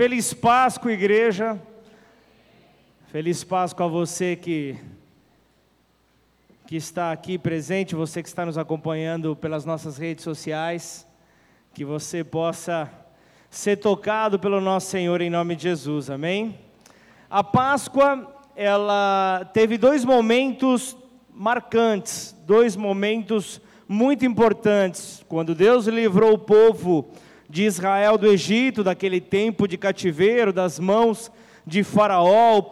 Feliz Páscoa, igreja. Feliz Páscoa a você que está aqui presente, você que está nos acompanhando pelas nossas redes sociais, que você possa ser tocado pelo nosso Senhor em nome de Jesus, amém? A Páscoa, ela teve dois momentos marcantes, dois momentos muito importantes, quando Deus livrou o povo de Israel do Egito, daquele tempo de cativeiro, das mãos de Faraó. O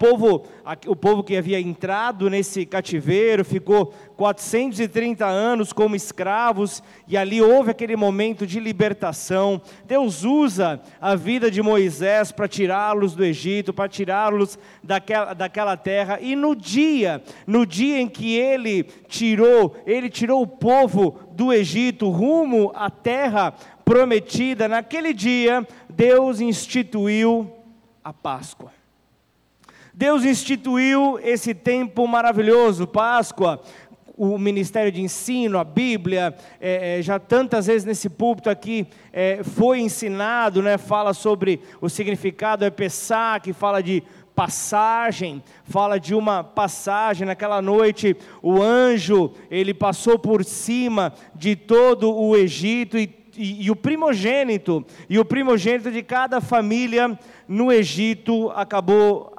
povo que havia entrado nesse cativeiro ficou 430 anos como escravos, e ali houve aquele momento de libertação. Deus usa a vida de Moisés para tirá-los do Egito, para tirá-los daquela terra, e no dia em que ele tirou o povo do Egito rumo à terra prometida, naquele dia Deus instituiu a Páscoa. Deus instituiu esse tempo maravilhoso, Páscoa, o ministério de ensino, a Bíblia, já tantas vezes nesse púlpito aqui foi ensinado, né? Fala sobre o significado, é Pessá, que fala de passagem, fala de uma passagem. Naquela noite o anjo, ele passou por cima de todo o Egito, e o primogênito de cada família no Egito acabou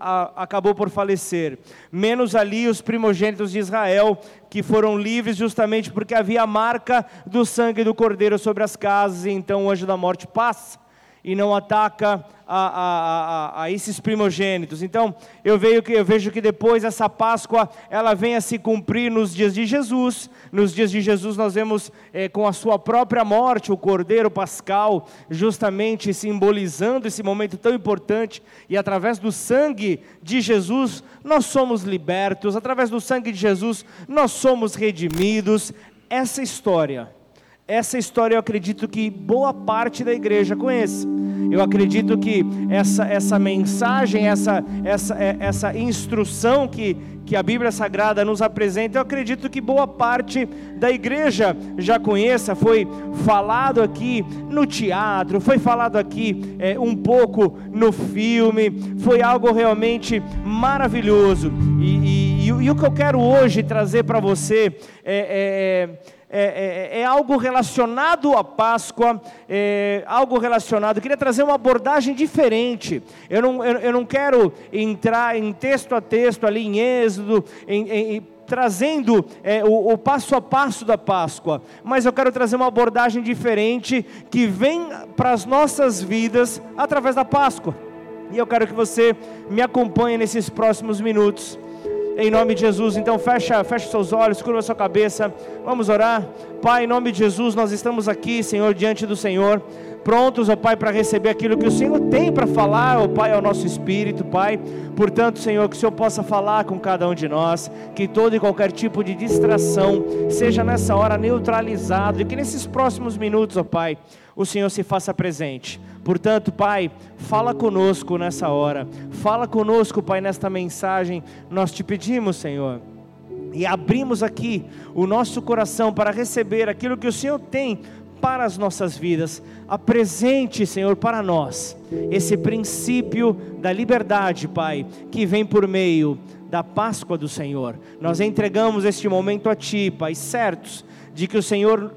por falecer, menos ali os primogênitos de Israel, que foram livres justamente porque havia a marca do sangue do cordeiro sobre as casas. E então o anjo da morte passa e não ataca a esses primogênitos. Então eu vejo que depois essa Páscoa, ela vem a se cumprir nos dias de Jesus. Nos dias de Jesus nós vemos com a sua própria morte, o Cordeiro Pascal, justamente simbolizando esse momento tão importante, e através do sangue de Jesus nós somos libertos, através do sangue de Jesus nós somos redimidos. Essa história eu acredito que boa parte da igreja conhece. Eu acredito que essa mensagem, essa instrução que a Bíblia Sagrada nos apresenta, eu acredito que boa parte da igreja já conheça. Foi falado aqui no teatro, foi falado aqui um pouco no filme, foi algo realmente maravilhoso. E o que eu quero hoje trazer para você é algo relacionado à Páscoa, eu queria trazer uma abordagem diferente. Eu não quero entrar em texto a texto, ali em Êxodo, trazendo o passo a passo da Páscoa, mas eu quero trazer uma abordagem diferente, que vem para as nossas vidas através da Páscoa, e eu quero que você me acompanhe nesses próximos minutos, em nome de Jesus. Então fecha seus olhos, curva sua cabeça, vamos orar. Pai, em nome de Jesus, nós estamos aqui, Senhor, diante do Senhor, prontos, ó Pai, para receber aquilo que o Senhor tem para falar, ó Pai, ao nosso espírito, Pai. Portanto, Senhor, que o Senhor possa falar com cada um de nós, que todo e qualquer tipo de distração seja nessa hora neutralizado, e que nesses próximos minutos, ó Pai, o Senhor se faça presente. Portanto, Pai, fala conosco nessa hora, fala conosco, Pai, nesta mensagem, nós te pedimos, Senhor, e abrimos aqui o nosso coração para receber aquilo que o Senhor tem para as nossas vidas. Apresente, Senhor, para nós esse princípio da liberdade, Pai, que vem por meio da Páscoa do Senhor. Nós entregamos este momento a Ti, Pai, certos de que o Senhor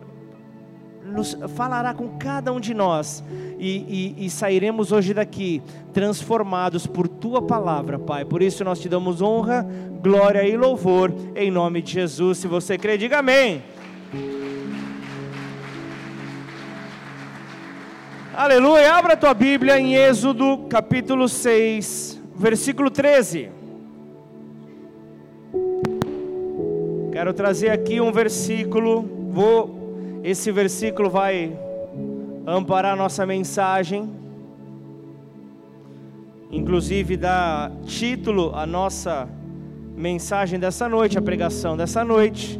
nos falará com cada um de nós, e sairemos hoje daqui transformados por Tua Palavra, Pai. Por isso nós Te damos honra, glória e louvor, em nome de Jesus. Se você crê, diga amém. Aleluia. Abra a tua Bíblia em Êxodo capítulo 6, versículo 13. Quero trazer aqui um versículo, esse versículo vai amparar a nossa mensagem, inclusive dá título à nossa mensagem dessa noite, a pregação dessa noite,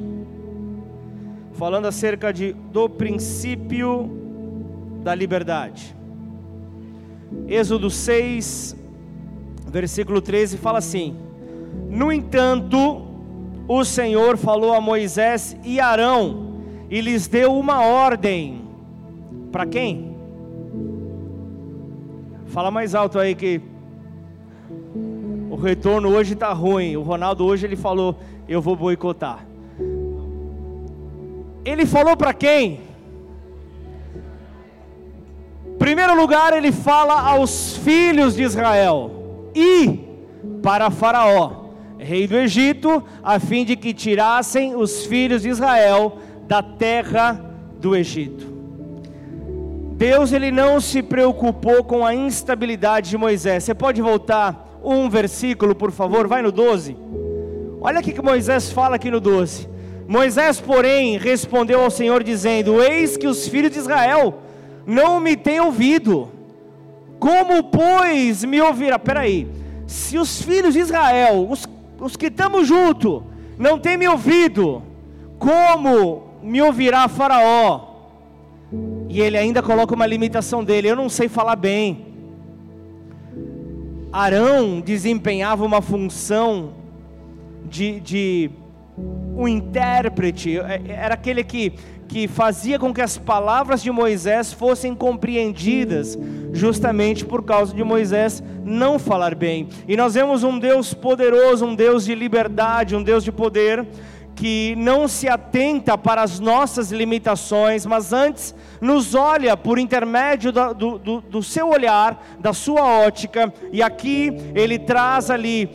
falando acerca do princípio da liberdade. Êxodo 6, versículo 13, fala assim: no entanto, o Senhor falou a Moisés e Arão, e lhes deu uma ordem. Para quem? Fala mais alto aí que o retorno hoje está ruim. O Ronaldo hoje ele falou, eu vou boicotar. Ele falou para quem? Em primeiro lugar ele fala aos filhos de Israel. E para Faraó, rei do Egito, a fim de que tirassem os filhos de Israel da terra do Egito. Deus ele não se preocupou com a instabilidade de Moisés. Você pode voltar um versículo, por favor? Vai no 12. Olha o que Moisés fala aqui no 12. Moisés, porém, respondeu ao Senhor dizendo: eis que os filhos de Israel não me têm ouvido. Como, pois, me ouvirá? Peraí. Se os filhos de Israel, os que estamos juntos, não têm me ouvido, como me ouvirá Faraó? E ele ainda coloca uma limitação dele: eu não sei falar bem. Arão desempenhava uma função de um intérprete, era aquele que fazia com que as palavras de Moisés fossem compreendidas, justamente por causa de Moisés não falar bem. E nós vemos um Deus poderoso, um Deus de liberdade, um Deus de poder, que não se atenta para as nossas limitações, mas antes nos olha por intermédio do seu olhar, da sua ótica. E aqui ele traz ali,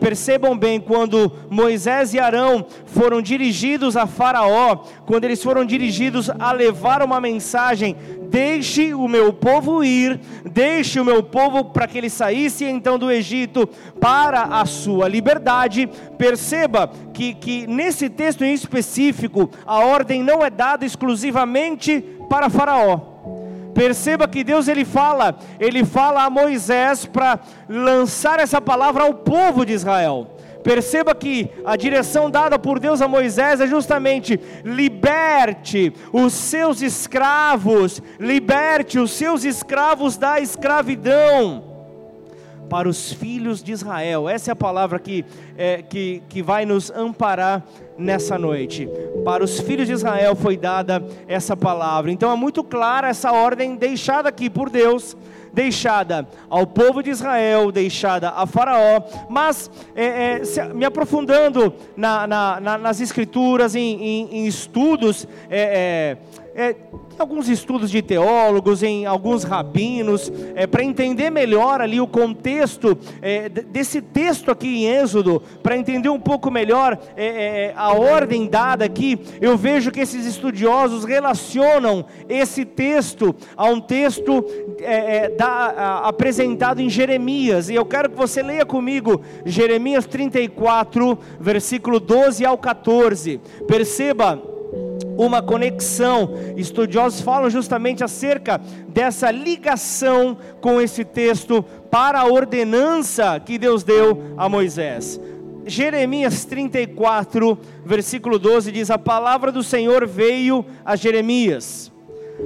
percebam bem, quando Moisés e Arão foram dirigidos a Faraó, quando eles foram dirigidos a levar uma mensagem: deixe o meu povo ir, deixe o meu povo, para que ele saísse então do Egito para a sua liberdade. Perceba que nesse texto em específico, a ordem não é dada exclusivamente para Faraó. Perceba que Deus ele fala a Moisés para lançar essa palavra ao povo de Israel. Perceba que a direção dada por Deus a Moisés é justamente: liberte os seus escravos, liberte os seus escravos da escravidão para os filhos de Israel. Essa é a palavra que vai nos amparar nessa noite. Para os filhos de Israel foi dada essa palavra. Então é muito clara essa ordem deixada aqui por Deus, deixada ao povo de Israel, deixada a Faraó. Mas me aprofundando nas escrituras, em estudos, alguns estudos de teólogos, em alguns rabinos, para entender melhor ali o contexto desse texto aqui em Êxodo, para entender um pouco melhor a ordem dada aqui, eu vejo que esses estudiosos relacionam esse texto a um texto apresentado em Jeremias, e eu quero que você leia comigo, Jeremias 34, versículo 12 ao 14, perceba uma conexão. Estudiosos falam justamente acerca dessa ligação com esse texto para a ordenança que Deus deu a Moisés. Jeremias 34, versículo 12 diz: a palavra do Senhor veio a Jeremias,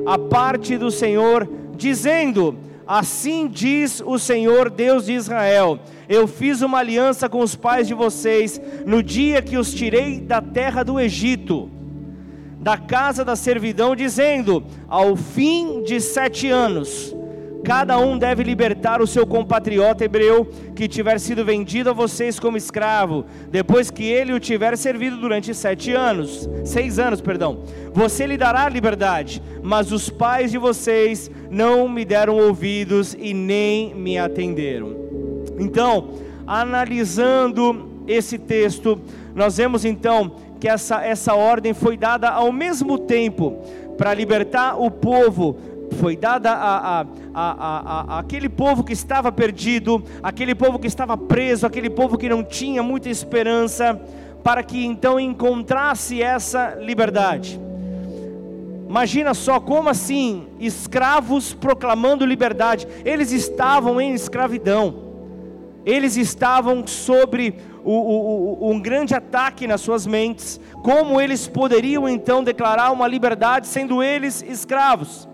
a parte do Senhor, dizendo: assim diz o Senhor Deus de Israel, eu fiz uma aliança com os pais de vocês no dia que os tirei da terra do Egito, da casa da servidão, dizendo: ao fim de 7 anos, cada um deve libertar o seu compatriota hebreu que tiver sido vendido a vocês como escravo, depois que ele o tiver servido durante 6 anos, você lhe dará liberdade, mas os pais de vocês não me deram ouvidos e nem me atenderam. Então, analisando esse texto, nós vemos então que essa ordem foi dada ao mesmo tempo para libertar o povo, foi dada a aquele povo que estava perdido, aquele povo que estava preso, aquele povo que não tinha muita esperança, para que então encontrasse essa liberdade. Imagina só, como assim, escravos proclamando liberdade? Eles estavam em escravidão, eles estavam sobre um grande ataque nas suas mentes. Como eles poderiam então declarar uma liberdade sendo eles escravos?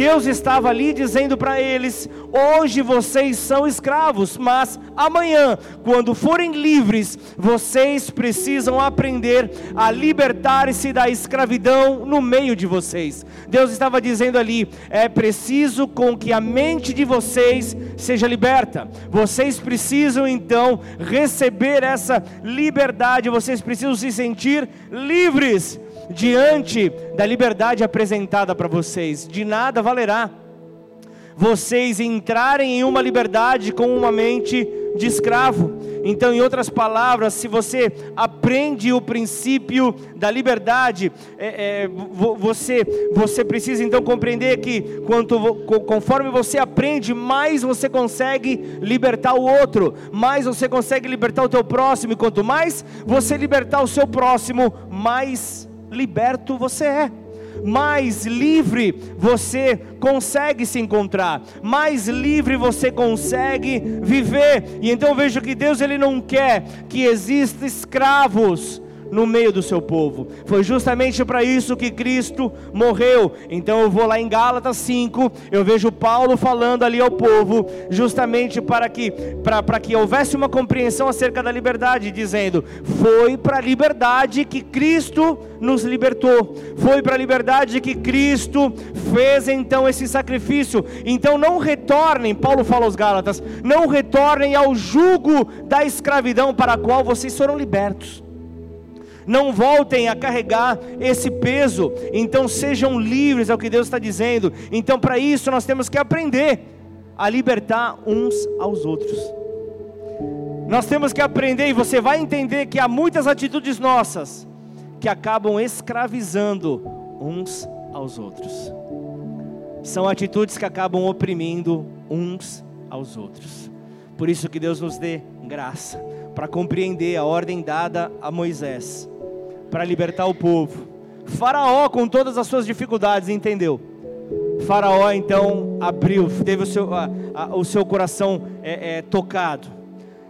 Deus estava ali dizendo para eles: hoje vocês são escravos, mas amanhã, quando forem livres, vocês precisam aprender a libertar-se da escravidão no meio de vocês. Deus estava dizendo ali: é preciso com que a mente de vocês seja liberta, vocês precisam então receber essa liberdade, vocês precisam se sentir livres diante da liberdade apresentada para vocês. De nada valerá vocês entrarem em uma liberdade com uma mente de escravo. Então, em outras palavras, se você aprende o princípio da liberdade, você precisa então compreender que conforme você aprende, mais você consegue libertar o outro, mais você consegue libertar o teu próximo, e quanto mais você libertar o seu próximo, mais liberto você é. Mais livre você consegue se encontrar, mais livre você consegue viver. E então vejo que Deus, ele não quer que existam escravos no meio do seu povo. Foi justamente para isso que Cristo morreu. Então eu vou lá em Gálatas 5, eu vejo Paulo falando ali ao povo, justamente para que houvesse uma compreensão acerca da liberdade, dizendo: foi para a liberdade que Cristo nos libertou, foi para a liberdade que Cristo fez então esse sacrifício. Então não retornem, Paulo fala aos Gálatas, não retornem ao jugo da escravidão para a qual vocês foram libertos. Não voltem a carregar esse peso. Então sejam livres, é o que Deus está dizendo. Então, para isso nós temos que aprender a libertar uns aos outros. Nós temos que aprender, e você vai entender que há muitas atitudes nossas que acabam escravizando uns aos outros. São atitudes que acabam oprimindo uns aos outros. Por isso que Deus nos dê graça para compreender a ordem dada a Moisés para libertar o povo. Faraó, com todas as suas dificuldades, entendeu. Faraó então abriu, teve o seu coração tocado,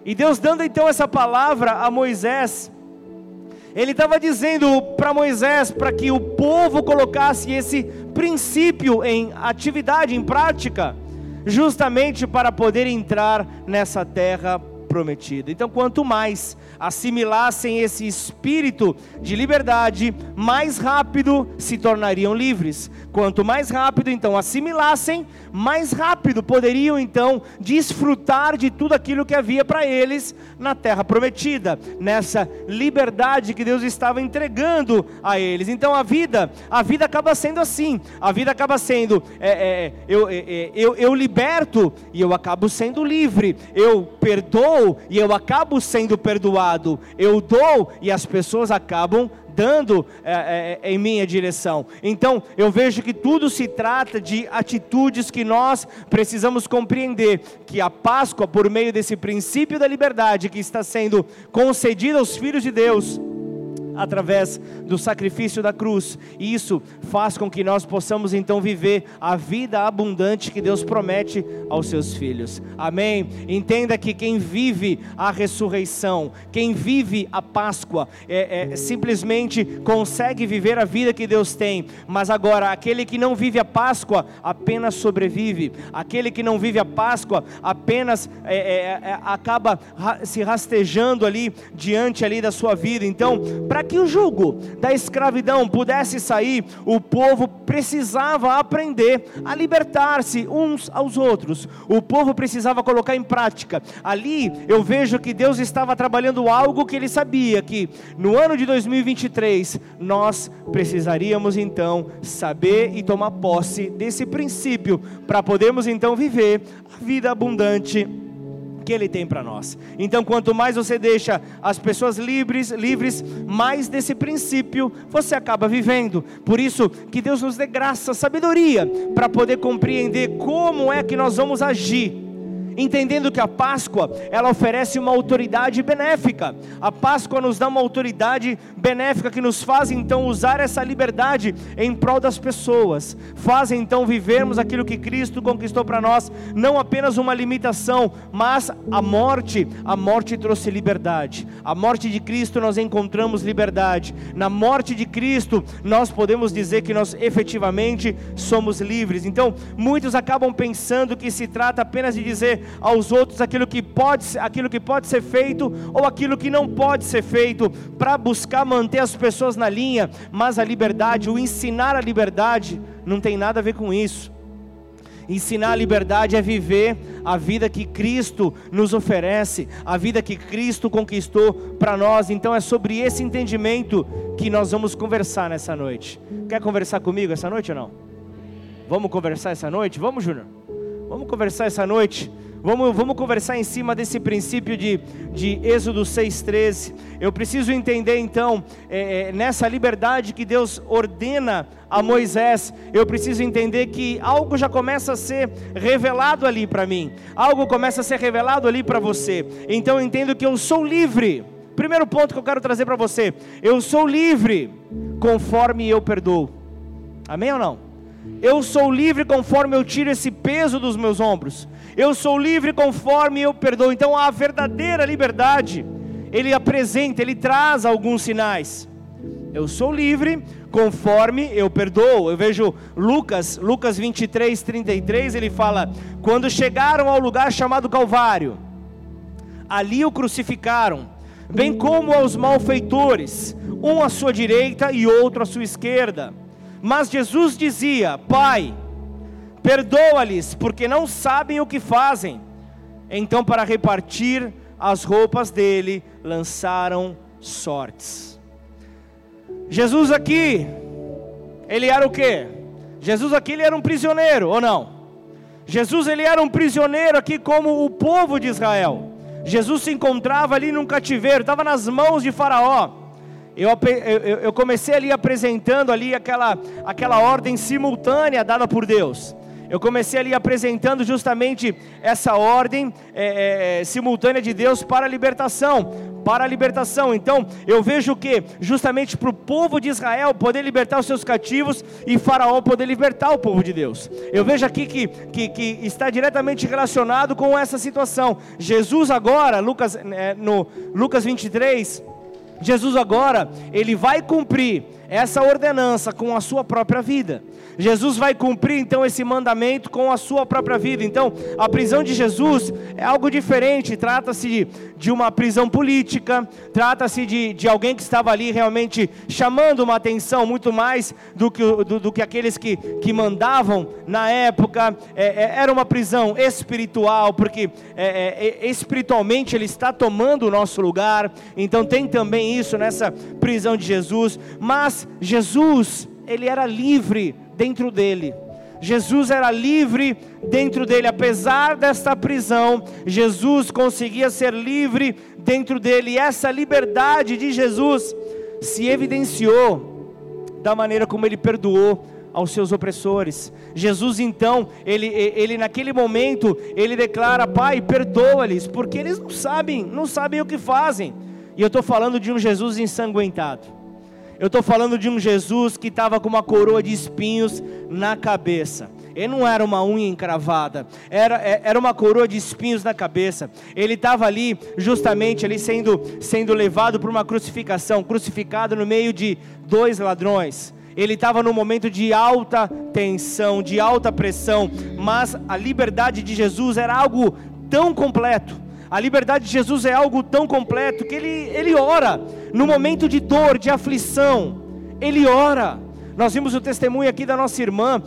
e Deus dando então essa palavra a Moisés, ele estava dizendo para Moisés para que o povo colocasse esse princípio em atividade, em prática, justamente para poder entrar nessa terra prometido. Então, quanto mais assimilassem esse espírito de liberdade, mais rápido se tornariam livres. Quanto mais rápido então assimilassem, mais rápido poderiam então desfrutar de tudo aquilo que havia para eles na terra prometida, nessa liberdade que Deus estava entregando a eles. Então a vida acaba sendo assim, a vida acaba sendo eu liberto e eu acabo sendo livre, eu perdoo e eu acabo sendo perdoado, eu dou e as pessoas acabam dando em minha direção. Então eu vejo que tudo se trata de atitudes que nós precisamos compreender, que a Páscoa, por meio desse princípio da liberdade que está sendo concedida aos filhos de Deus através do sacrifício da cruz, e isso faz com que nós possamos então viver a vida abundante que Deus promete aos seus filhos. Amém? Entenda que quem vive a ressurreição, quem vive a Páscoa, simplesmente consegue viver a vida que Deus tem. Mas agora, aquele que não vive a Páscoa apenas sobrevive, aquele que não vive a Páscoa apenas acaba se rastejando ali diante ali da sua vida. Então, para que o jugo da escravidão pudesse sair, o povo precisava aprender a libertar-se uns aos outros, o povo precisava colocar em prática. Ali eu vejo que Deus estava trabalhando algo que ele sabia, que no ano de 2023, nós precisaríamos então saber e tomar posse desse princípio, para podermos então viver a vida abundante que ele tem para nós. Então, quanto mais você deixa as pessoas livres, mais desse princípio você acaba vivendo. Por isso que Deus nos dê graça, sabedoria, para poder compreender como é que nós vamos agir entendendo que a Páscoa, ela oferece uma autoridade benéfica. A Páscoa nos dá uma autoridade benéfica que nos faz então usar essa liberdade em prol das pessoas, faz então vivermos aquilo que Cristo conquistou para nós, não apenas uma limitação, mas a morte trouxe liberdade. A morte de Cristo nós encontramos liberdade, na morte de Cristo nós podemos dizer que nós efetivamente somos livres. Então muitos acabam pensando que se trata apenas de dizer aos outros aquilo que pode ser feito ou aquilo que não pode ser feito, para buscar manter as pessoas na linha. Mas a liberdade, o ensinar a liberdade, não tem nada a ver com isso. Ensinar a liberdade é viver a vida que Cristo nos oferece, a vida que Cristo conquistou para nós. Então é sobre esse entendimento que nós vamos conversar nessa noite. Quer conversar comigo essa noite ou não? Vamos conversar essa noite? Vamos, Júnior? Vamos conversar essa noite? Vamos conversar em cima desse princípio de Êxodo 6,13. Eu preciso entender então, nessa liberdade que Deus ordena a Moisés, eu preciso entender que algo já começa a ser revelado ali para mim, algo começa a ser revelado ali para você. Então eu entendo que eu sou livre. Primeiro ponto que eu quero trazer para você: eu sou livre conforme eu perdoo. Amém ou não? Eu sou livre conforme eu tiro esse peso dos meus ombros. Eu sou livre conforme eu perdoo. Então a verdadeira liberdade, ele apresenta, ele traz alguns sinais. Eu sou livre conforme eu perdoo. Eu vejo Lucas 23:33, ele fala: quando chegaram ao lugar chamado Calvário, ali o crucificaram, bem como aos malfeitores, um à sua direita e outro à sua esquerda. Mas Jesus dizia: Pai, perdoa-lhes, porque não sabem o que fazem. Então, para repartir as roupas dele, lançaram sortes. Jesus aqui, ele era o quê? Jesus aqui, ele era um prisioneiro, ou não? Jesus, ele era um prisioneiro aqui como o povo de Israel. Jesus se encontrava ali num cativeiro, estava nas mãos de Faraó. Eu comecei ali apresentando ali aquela ordem simultânea dada por Deus. Eu comecei ali apresentando justamente essa ordem simultânea de Deus para a libertação. Então eu vejo que justamente para o povo de Israel poder libertar os seus cativos e Faraó poder libertar o povo de Deus. Eu vejo aqui que está diretamente relacionado com essa situação. Jesus agora, Lucas 23... Jesus agora, ele vai cumprir essa ordenança com a sua própria vida. Jesus vai cumprir então esse mandamento com a sua própria vida. Então a prisão de Jesus é algo diferente, trata-se de uma prisão política, trata-se de alguém que estava ali realmente chamando uma atenção muito mais do que aqueles que mandavam na época. Era uma prisão espiritual, porque espiritualmente ele está tomando o nosso lugar. Então tem também isso nessa prisão de Jesus, mas Jesus, ele era livre dentro dele. Jesus era livre dentro dele. Apesar desta prisão, Jesus conseguia ser livre dentro dele, e essa liberdade de Jesus se evidenciou da maneira como ele perdoou aos seus opressores. Jesus então, ele naquele momento, ele declara: Pai, perdoa-lhes, porque eles não sabem o que fazem. E eu estou falando de um Jesus ensanguentado. Eu estou falando de um Jesus que estava com uma coroa de espinhos na cabeça. Ele não era uma unha encravada, era uma coroa de espinhos na cabeça. Ele estava ali, justamente ali sendo levado para uma crucificação, crucificado no meio de dois ladrões. Ele estava num momento de alta tensão, de alta pressão, mas a liberdade de Jesus era algo tão completo. A liberdade de Jesus é algo tão completo que ele ora no momento de dor, de aflição. Ele ora. Nós vimos o testemunho aqui da nossa irmã.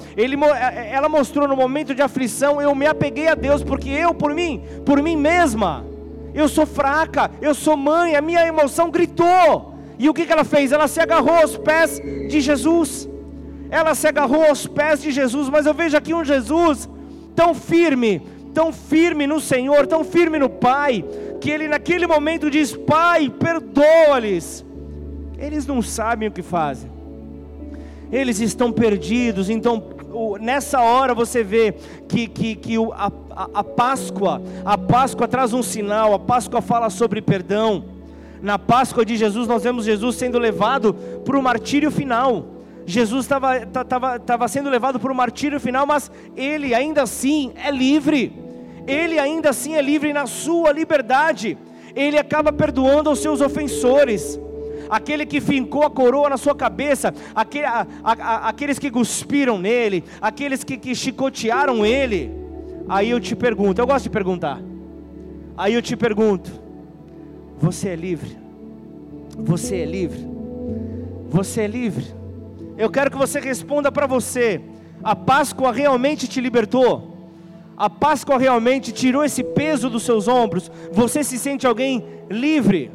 Ela mostrou: no momento de aflição, eu me apeguei a Deus, porque eu, por mim mesma, eu sou fraca, eu sou mãe, a minha emoção gritou. E o que ela fez? Ela se agarrou aos pés de Jesus. Ela se agarrou aos pés de Jesus. Mas eu vejo aqui um Jesus tão firme no Senhor, tão firme no Pai, que ele naquele momento diz: Pai, perdoa-lhes, eles não sabem o que fazem, eles estão perdidos. Então nessa hora você vê que a Páscoa traz um sinal, a Páscoa fala sobre perdão. Na Páscoa de Jesus nós vemos Jesus sendo levado para o martírio final. Jesus estava sendo levado para o martírio final, mas Ele ainda assim é livre. Ele ainda assim é livre na sua liberdade. Ele acaba perdoando aos seus ofensores. Aquele que fincou a coroa na sua cabeça, aqueles que cuspiram nele, aqueles que chicotearam ele. Aí eu te pergunto, eu gosto de perguntar. Aí eu te pergunto, você é livre? Você é livre? Você é livre? Eu quero que você responda para você. A Páscoa realmente te libertou? A Páscoa realmente tirou esse peso dos seus ombros? Você se sente alguém livre?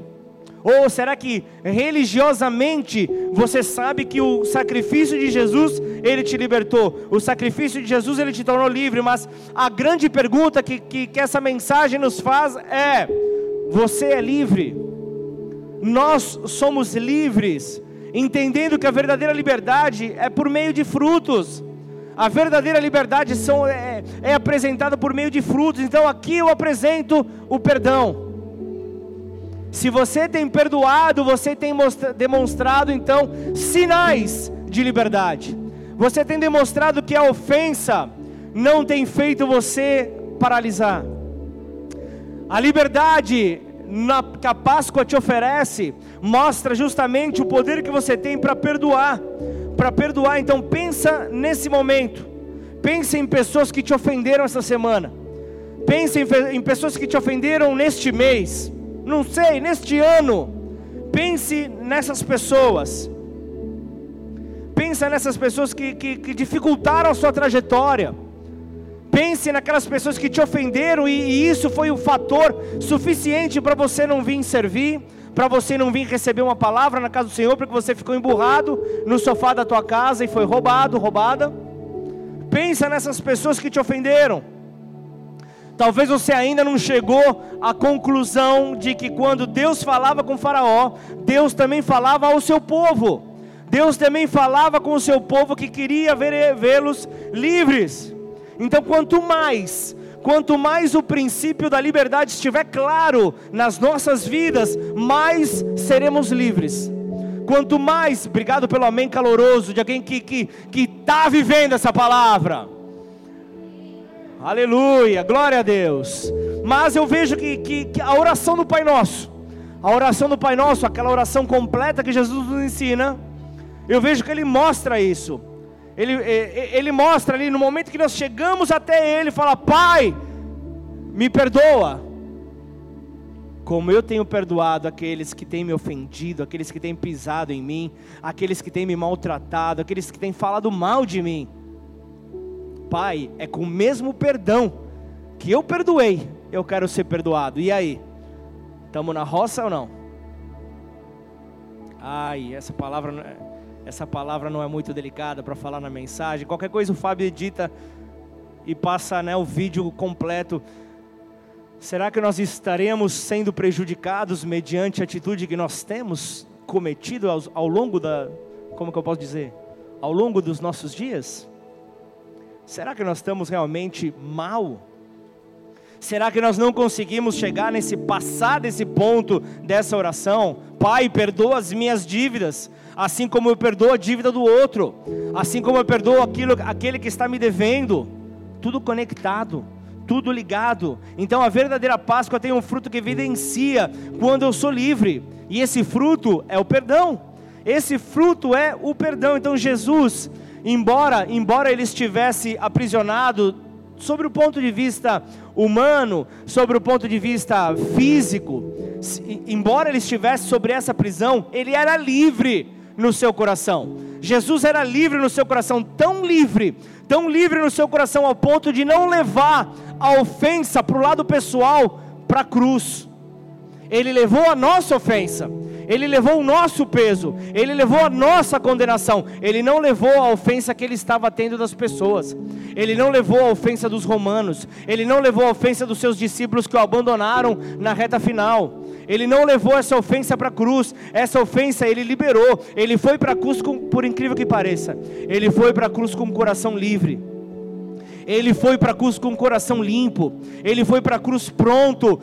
Ou será que religiosamente você sabe que o sacrifício de Jesus, ele te libertou? O sacrifício de Jesus, ele te tornou livre. Mas a grande pergunta que essa mensagem nos faz é: você é livre? Nós somos livres, entendendo que a verdadeira liberdade é por meio de frutos. A verdadeira liberdade é apresentada por meio de frutos. Então aqui eu apresento o perdão. Se você tem perdoado, você tem demonstrado então sinais de liberdade. Você tem demonstrado que a ofensa não tem feito você paralisar. A liberdade que a Páscoa te oferece mostra justamente o poder que você tem para perdoar. Para perdoar, então pensa nesse momento. Pensa em pessoas que te ofenderam essa semana. Pensa em pessoas que te ofenderam neste mês. Não sei, neste ano. Pense nessas pessoas. Pensa nessas pessoas que dificultaram a sua trajetória. Pense naquelas pessoas que te ofenderam e isso foi um fator suficiente para você não vir servir, para você não vir receber uma palavra na casa do Senhor, porque você ficou emburrado no sofá da tua casa e foi roubada. Pensa nessas pessoas que te ofenderam. Talvez você ainda não chegou à conclusão de que quando Deus falava com Faraó, Deus também falava ao seu povo. Deus também falava com o seu povo que queria vê-los livres. Então quanto mais o princípio da liberdade estiver claro nas nossas vidas, mais seremos livres. Quanto mais, obrigado pelo amém caloroso de alguém que está vivendo essa palavra. Aleluia, glória a Deus. Mas eu vejo que a oração do Pai Nosso, aquela oração completa que Jesus nos ensina, eu vejo que Ele mostra isso. Ele mostra ali no momento que nós chegamos até Ele, fala: Pai, me perdoa, como eu tenho perdoado aqueles que têm me ofendido, aqueles que têm pisado em mim, aqueles que têm me maltratado, aqueles que têm falado mal de mim. Pai, é com o mesmo perdão que eu perdoei, eu quero ser perdoado. E aí, estamos na roça ou não? Ai, essa palavra não é muito delicada para falar na mensagem. Qualquer coisa o Fábio edita e passa, o vídeo completo. Será que nós estaremos sendo prejudicados mediante a atitude que nós temos cometido ao longo ao longo dos nossos dias? Será que nós estamos realmente mal? Será que nós não conseguimos chegar passar desse ponto dessa oração? Pai, perdoa as minhas dívidas, assim como eu perdoo a dívida do outro, assim como eu perdoo aquele que está me devendo. Tudo conectado, tudo ligado. Então a verdadeira Páscoa tem um fruto que evidencia quando eu sou livre. E esse fruto é o perdão. Então Jesus... Embora ele estivesse aprisionado, sobre o ponto de vista humano, sobre o ponto de vista físico, embora ele estivesse sobre essa prisão, ele era livre no seu coração. Jesus era livre no seu coração, tão livre no seu coração, ao ponto de não levar a ofensa para o lado pessoal, para a cruz. Ele levou a nossa ofensa. Ele levou o nosso peso, Ele levou a nossa condenação. Ele não levou a ofensa que Ele estava tendo das pessoas. Ele não levou a ofensa dos romanos. Ele não levou a ofensa dos seus discípulos que o abandonaram na reta final. Ele não levou essa ofensa para a cruz. Essa ofensa Ele liberou. Ele foi para a cruz, por incrível que pareça, Ele foi para a cruz com o coração livre. ele foi para a cruz com o coração limpo, ele foi para a cruz pronto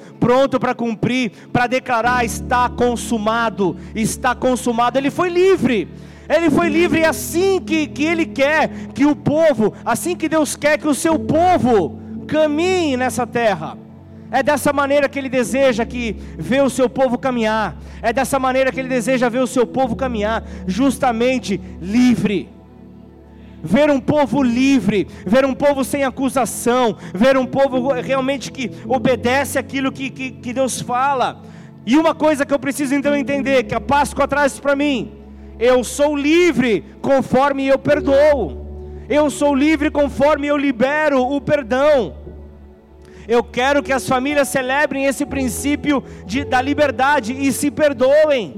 para cumprir, para declarar: está consumado, ele foi livre, e assim que ele quer que o povo, assim que Deus quer que o seu povo caminhe nessa terra. É dessa maneira que Ele deseja que vê o seu povo caminhar. É dessa maneira que Ele deseja ver o seu povo caminhar, justamente livre. Ver um povo livre, ver um povo sem acusação, ver um povo realmente que obedece aquilo que Deus fala. E uma coisa que eu preciso então entender, que a Páscoa traz para mim: eu sou livre conforme eu perdoo. Eu sou livre conforme eu libero o perdão. Eu quero que as famílias celebrem esse princípio da liberdade e se perdoem.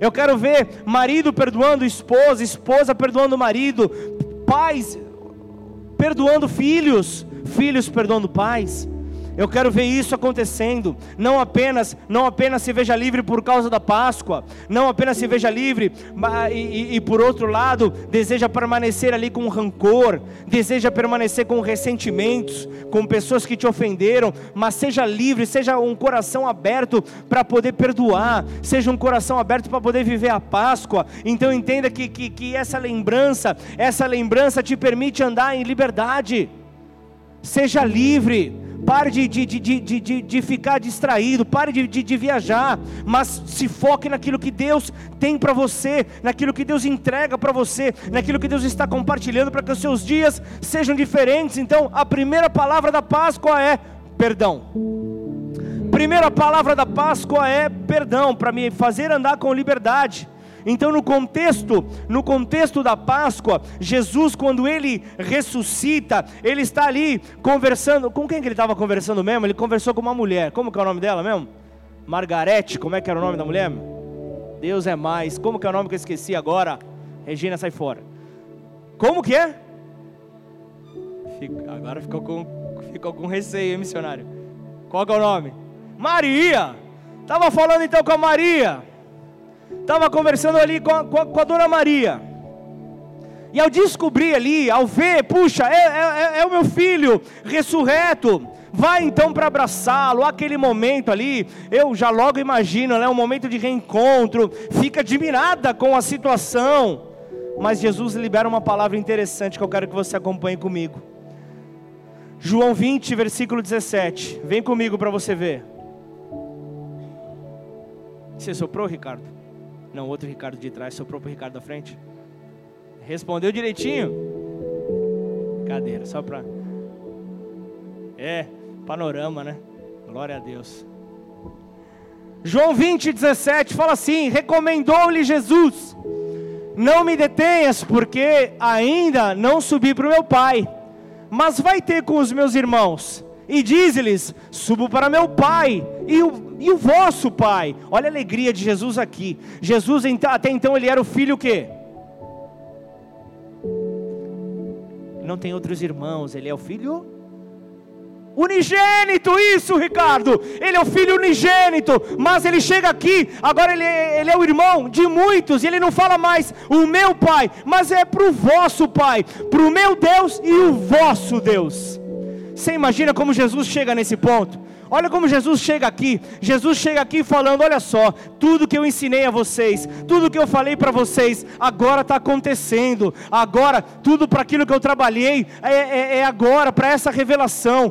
Eu quero ver marido perdoando esposa, esposa perdoando marido, pais perdoando filhos, filhos perdoando pais. Eu quero ver isso acontecendo. Não apenas se veja livre por causa da Páscoa, não apenas se veja livre e por outro lado deseja permanecer ali com rancor, deseja permanecer com ressentimentos, com pessoas que te ofenderam, mas seja livre, seja um coração aberto para poder perdoar, seja um coração aberto para poder viver a Páscoa. Então entenda que essa lembrança te permite andar em liberdade. Seja livre. Pare de ficar distraído, pare de viajar, mas se foque naquilo que Deus tem para você, naquilo que Deus entrega para você, naquilo que Deus está compartilhando para que os seus dias sejam diferentes. Então a primeira palavra da Páscoa é perdão. Primeira palavra da Páscoa é perdão, para me fazer andar com liberdade. Então no contexto da Páscoa, Jesus, quando Ele ressuscita, Ele está ali conversando. Com quem que Ele estava conversando mesmo? Ele conversou com uma mulher. Como que é o nome dela mesmo? Margarete, como é que era o nome da mulher? Deus é mais, como que é o nome que eu esqueci agora? Regina, sai fora. Como que é? Agora ficou com receio, hein, missionário? Qual que é o nome? Maria! Estava falando então com a Maria. Estava conversando ali com a dona Maria, e ao descobrir ali, ao ver, puxa, é o meu filho ressurreto, vai então para abraçá-lo. Aquele momento ali, eu já logo imagino, né, um momento de reencontro, fica admirada com a situação, mas Jesus libera uma palavra interessante que eu quero que você acompanhe comigo. João 20, versículo 17, vem comigo para você ver. Você soprou, Ricardo? Não, outro Ricardo de trás, soprou para o Ricardo da frente. Respondeu direitinho. Cadeira, só para... panorama, né? Glória a Deus. João 20, 17, fala assim: recomendou-lhe Jesus: não me detenhas, porque ainda não subi para o meu Pai, mas vai ter com os meus irmãos, e diz-lhes: subo para meu Pai e o vosso Pai. Olha a alegria de Jesus aqui. Jesus até então ele era o filho o quê? Não tem outros irmãos, ele é o filho unigênito. Isso, Ricardo, ele é o filho unigênito, mas ele chega aqui, agora ele é o irmão de muitos, e ele não fala mais o meu Pai, mas é para o vosso Pai, para o meu Deus e o vosso Deus. Você imagina como Jesus chega nesse ponto? Olha como Jesus chega aqui falando: olha só, tudo que eu ensinei a vocês, tudo que eu falei para vocês, agora está acontecendo. Agora, tudo para aquilo que eu trabalhei, é agora, para essa revelação.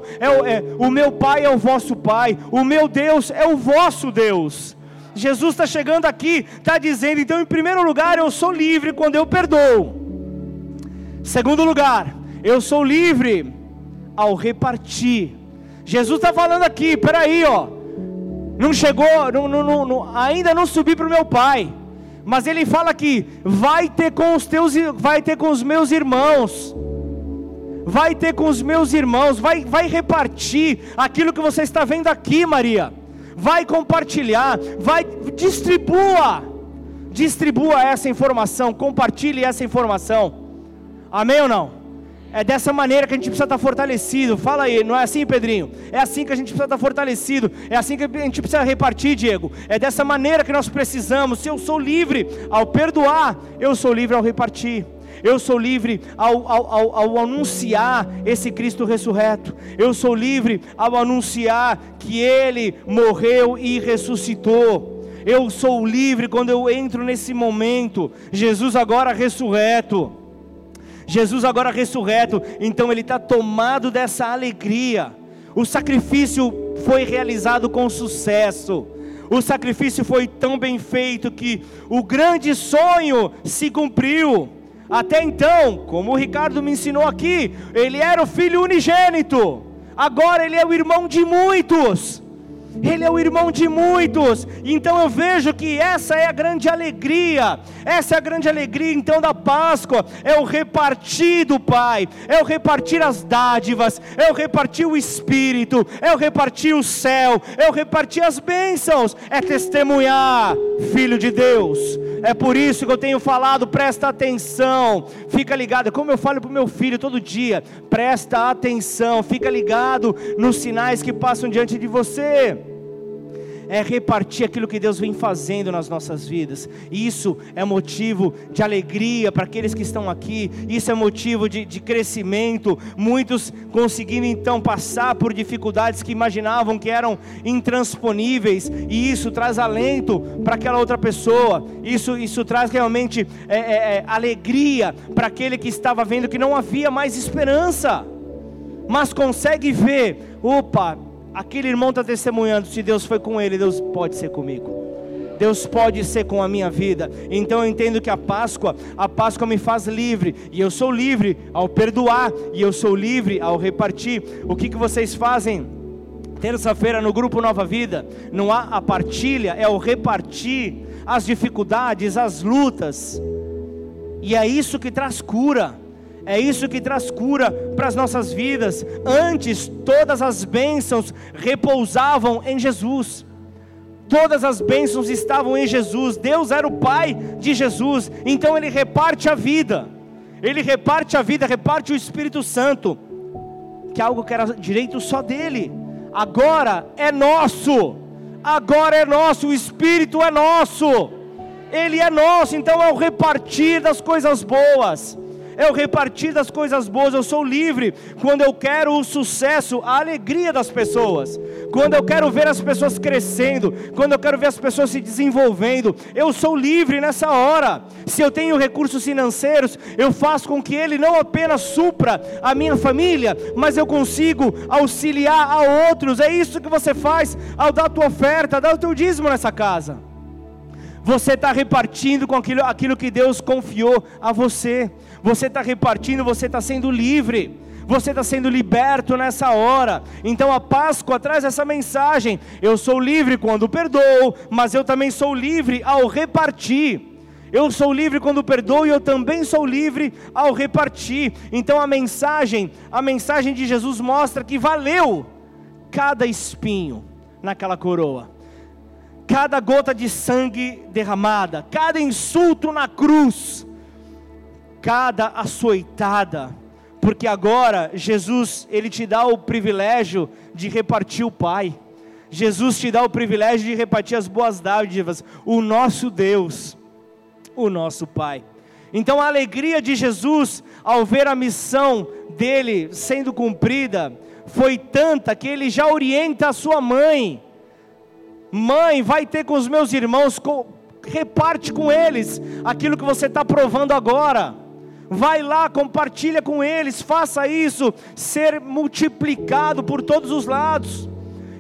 O meu Pai é o vosso Pai, o meu Deus é o vosso Deus. Jesus está chegando aqui, está dizendo: então, em primeiro lugar, eu sou livre quando eu perdoo. Segundo lugar, eu sou livre ao repartir. Jesus está falando aqui: peraí, ó, não chegou, ainda não subi para o meu Pai, mas ele fala aqui: vai ter com os meus irmãos, vai ter com os meus irmãos, vai repartir aquilo que você está vendo aqui, Maria, vai compartilhar, vai, distribua essa informação, compartilhe essa informação. Amém ou não? É dessa maneira que a gente precisa estar fortalecido. Fala aí, não é assim, Pedrinho? É assim que a gente precisa estar fortalecido. É assim que a gente precisa repartir, Diego. É dessa maneira que nós precisamos. Se eu sou livre ao perdoar, eu sou livre ao repartir. eu sou livre ao anunciar esse Cristo ressurreto, eu sou livre ao anunciar que Ele morreu e ressuscitou. Eu sou livre quando eu entro nesse momento, Jesus agora ressurreto, então Ele está tomado dessa alegria. O sacrifício foi realizado com sucesso, o sacrifício foi tão bem feito que o grande sonho se cumpriu. Até então, como o Ricardo me ensinou aqui, ele era o filho unigênito, agora ele é o irmão de muitos. Então eu vejo que essa é a grande alegria, então da Páscoa, é o repartir do Pai, é o repartir as dádivas, é o repartir o Espírito, é o repartir o céu, é o repartir as bênçãos, é testemunhar, Filho de Deus. É por isso que eu tenho falado, presta atenção, fica ligado, como eu falo para o meu filho todo dia, presta atenção, fica ligado nos sinais que passam diante de você. É repartir aquilo que Deus vem fazendo nas nossas vidas. Isso é motivo de alegria para aqueles que estão aqui. Isso é motivo de crescimento. Muitos conseguindo então passar por dificuldades que imaginavam que eram intransponíveis. E isso traz alento para aquela outra pessoa. Isso traz realmente alegria para aquele que estava vendo que não havia mais esperança. Mas consegue ver. Opa! Aquele irmão está testemunhando, se Deus foi com ele, Deus pode ser comigo, Deus pode ser com a minha vida. Então eu entendo que a Páscoa me faz livre, e eu sou livre ao perdoar, e eu sou livre ao repartir. O que vocês fazem terça-feira no grupo Nova Vida? Não há a partilha, é o repartir as dificuldades, as lutas, e é isso que traz cura. É isso que traz cura para as nossas vidas. Antes, todas as bênçãos repousavam em Jesus. Todas as bênçãos estavam em Jesus. Deus era o Pai de Jesus. Então Ele reparte a vida. Reparte o Espírito Santo, que é algo que era direito só dele. Agora é nosso. O Espírito é nosso. Ele é nosso. Então é o repartir das coisas boas. Eu sou livre quando eu quero o sucesso, a alegria das pessoas, quando eu quero ver as pessoas crescendo, quando eu quero ver as pessoas se desenvolvendo. Eu sou livre nessa hora. Se eu tenho recursos financeiros, eu faço com que ele não apenas supra a minha família, mas eu consigo auxiliar a outros. É isso que você faz ao dar a tua oferta, dar o teu dízimo nessa casa. Você está repartindo com aquilo que Deus confiou a você. Você está repartindo, você está sendo livre, você está sendo liberto nessa hora. Então a Páscoa traz essa mensagem: eu sou livre quando perdoo, mas eu também sou livre ao repartir. Eu sou livre quando perdoo e eu também sou livre ao repartir. Então a mensagem de Jesus mostra que valeu cada espinho naquela coroa, cada gota de sangue derramada, cada insulto na cruz, cada açoitada, porque agora Jesus, Ele te dá o privilégio de repartir o Pai. Jesus te dá o privilégio de repartir as boas dádivas, o nosso Deus, o nosso Pai. Então a alegria de Jesus ao ver a missão dele sendo cumprida foi tanta que ele já orienta a sua mãe: mãe, vai ter com os meus irmãos, reparte com eles aquilo que você está provando agora. Vai lá, compartilha com eles, faça isso ser multiplicado por todos os lados.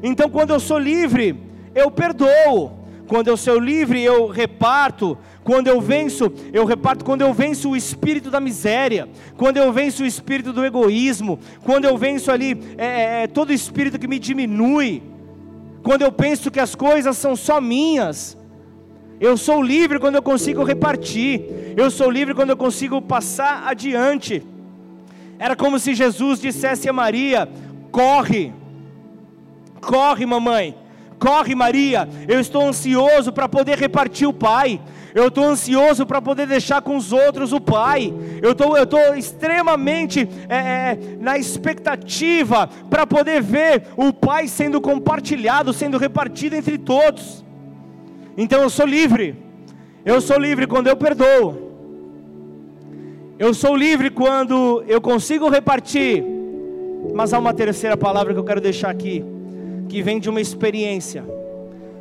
Então quando eu sou livre, eu perdoo. Quando eu sou livre, eu reparto. Quando eu venço o espírito da miséria, quando eu venço o espírito do egoísmo, quando eu venço ali todo espírito que me diminui, quando eu penso que as coisas são só minhas. Eu sou livre quando eu consigo repartir. Eu sou livre quando eu consigo passar adiante. Era como se Jesus dissesse a Maria: corre, corre, mamãe, corre, Maria, eu estou ansioso para poder repartir o Pai, eu estou ansioso para poder deixar com os outros o Pai, eu estou extremamente na expectativa para poder ver o Pai sendo compartilhado, sendo repartido entre todos. Então eu sou livre quando eu perdoo, Eu sou livre quando eu consigo repartir. Mas há uma terceira palavra que eu quero deixar aqui, que vem de uma experiência.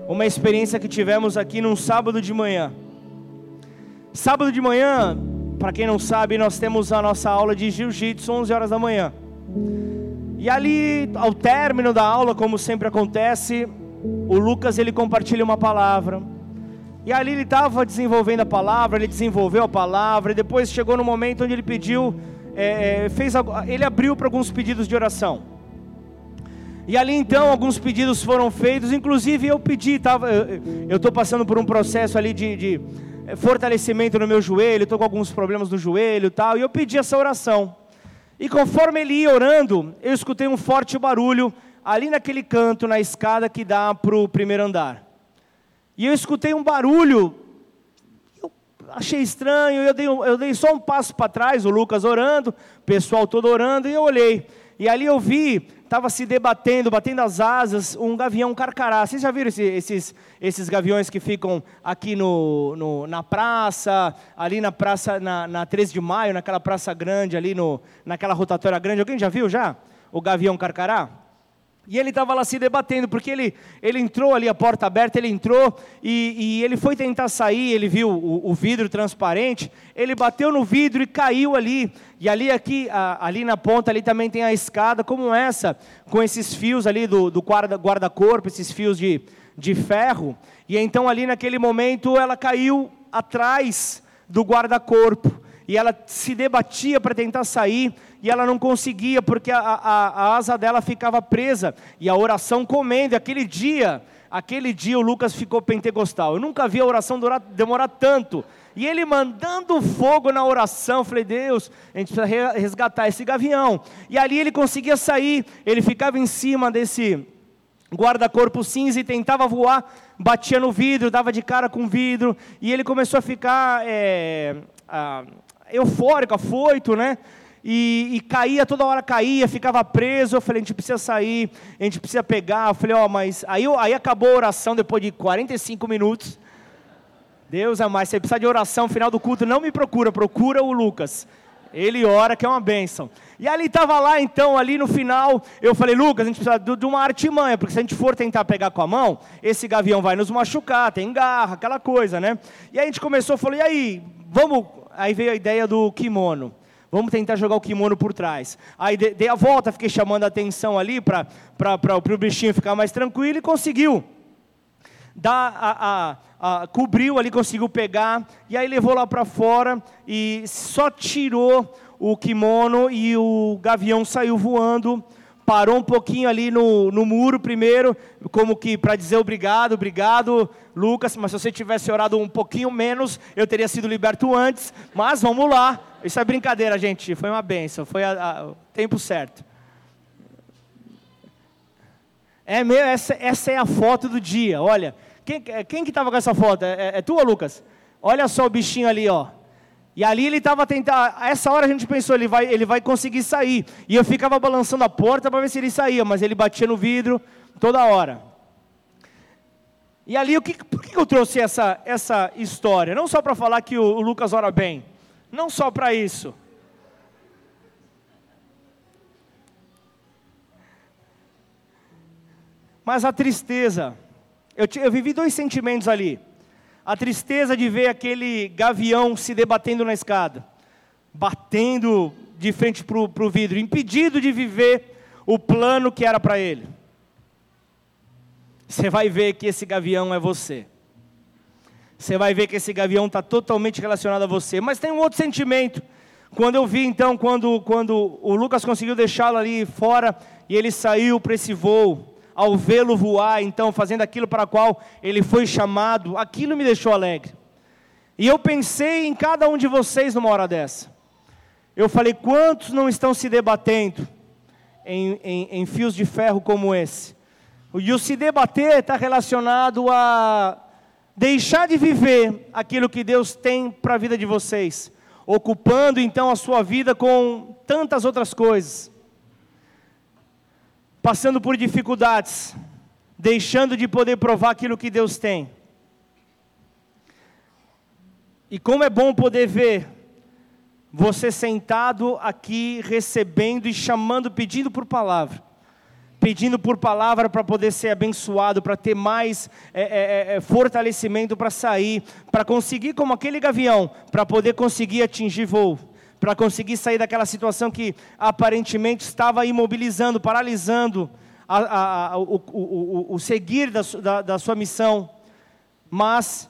Uma experiência que tivemos aqui num sábado de manhã. Sábado de manhã, para quem não sabe, nós temos a nossa aula de jiu-jitsu, 11 horas da manhã. E ali, ao término da aula, como sempre acontece, o Lucas, ele compartilha uma palavra. E ali ele estava desenvolvendo a palavra, ele desenvolveu a palavra, e depois chegou no momento onde ele pediu, ele abriu para alguns pedidos de oração. E ali então alguns pedidos foram feitos, inclusive eu pedi, eu estou passando por um processo ali de fortalecimento no meu joelho, estou com alguns problemas no joelho e tal, e eu pedi essa oração. E conforme ele ia orando, eu escutei um forte barulho ali naquele canto, na escada que dá para o primeiro andar. E eu escutei um barulho, eu achei estranho, eu dei só um passo para trás, o Lucas orando, o pessoal todo orando, e eu olhei. E ali eu vi, estava se debatendo, batendo as asas, um gavião carcará. Vocês já viram esses gaviões que ficam aqui na praça, ali na praça, na 13 de maio, naquela praça grande, ali naquela rotatória grande? Alguém já viu já o gavião carcará? E ele estava lá se debatendo, porque ele entrou ali, a porta aberta, ele entrou e ele foi tentar sair, ele viu o vidro transparente, ele bateu no vidro e caiu ali. E ali na ponta ali também tem a escada como essa, com esses fios ali do guarda-corpo, esses fios de ferro. E então ali naquele momento ela caiu atrás do guarda-corpo. E ela se debatia para tentar sair, e ela não conseguia, porque a asa dela ficava presa, e a oração comendo. Aquele dia o Lucas ficou pentecostal, eu nunca vi a oração demorar tanto, e ele mandando fogo na oração. Eu falei, Deus, a gente precisa resgatar esse gavião. E ali ele conseguia sair, ele ficava em cima desse guarda-corpo cinza e tentava voar, batia no vidro, dava de cara com o vidro, e ele começou a ficar... eufórico, afoito, né? E caía, toda hora caía, ficava preso. Eu falei, a gente precisa sair, a gente precisa pegar. Eu falei, mas aí acabou a oração depois de 45 minutos. Deus é mais, você precisa de oração no final do culto, não me procura o Lucas. Ele ora, que é uma bênção. E ali estava lá, então, ali no final, eu falei, Lucas, a gente precisa de uma artimanha, porque se a gente for tentar pegar com a mão, esse gavião vai nos machucar, tem garra, aquela coisa, né? E aí a gente começou, falou, e aí, aí veio a ideia do kimono. Vamos tentar jogar o kimono por trás. Aí dei a volta, fiquei chamando a atenção ali para o bichinho ficar mais tranquilo, e conseguiu. Cobriu ali, conseguiu pegar, e aí levou lá para fora, e só tirou o kimono, e o gavião saiu voando, parou um pouquinho ali no muro primeiro, como que para dizer obrigado, Lucas, mas se você tivesse orado um pouquinho menos, eu teria sido liberto antes, mas vamos lá, isso é brincadeira, gente, foi uma bênção, foi o tempo certo. Essa é a foto do dia, olha. Quem que estava com essa foto? É tua, Lucas? Olha só o bichinho ali, ó. E ali ele estava tentando, a essa hora a gente pensou, ele vai conseguir sair. E eu ficava balançando a porta para ver se ele saía, mas ele batia no vidro toda hora. E ali, por que eu trouxe essa história? Não só para falar que o Lucas ora bem, não só para isso. Mas a tristeza... Eu vivi dois sentimentos ali, a tristeza de ver aquele gavião se debatendo na escada, batendo de frente para o vidro, impedido de viver o plano que era para ele. Você vai ver que esse gavião é você, você vai ver que esse gavião está totalmente relacionado a você. Mas tem um outro sentimento, quando eu vi então, quando o Lucas conseguiu deixá-lo ali fora, e ele saiu para esse voo, ao vê-lo voar, então, fazendo aquilo para o qual ele foi chamado, aquilo me deixou alegre. E eu pensei em cada um de vocês numa hora dessa. Eu falei, quantos não estão se debatendo em fios de ferro como esse? E o se debater está relacionado a deixar de viver aquilo que Deus tem para a vida de vocês, ocupando então a sua vida com tantas outras coisas, passando por dificuldades, deixando de poder provar aquilo que Deus tem. E como é bom poder ver Você sentado aqui, recebendo e chamando, pedindo por palavra para poder ser abençoado, para ter mais fortalecimento para sair, para conseguir como aquele gavião, para poder conseguir atingir voo, para conseguir sair daquela situação que aparentemente estava imobilizando, paralisando o seguir da sua missão. Mas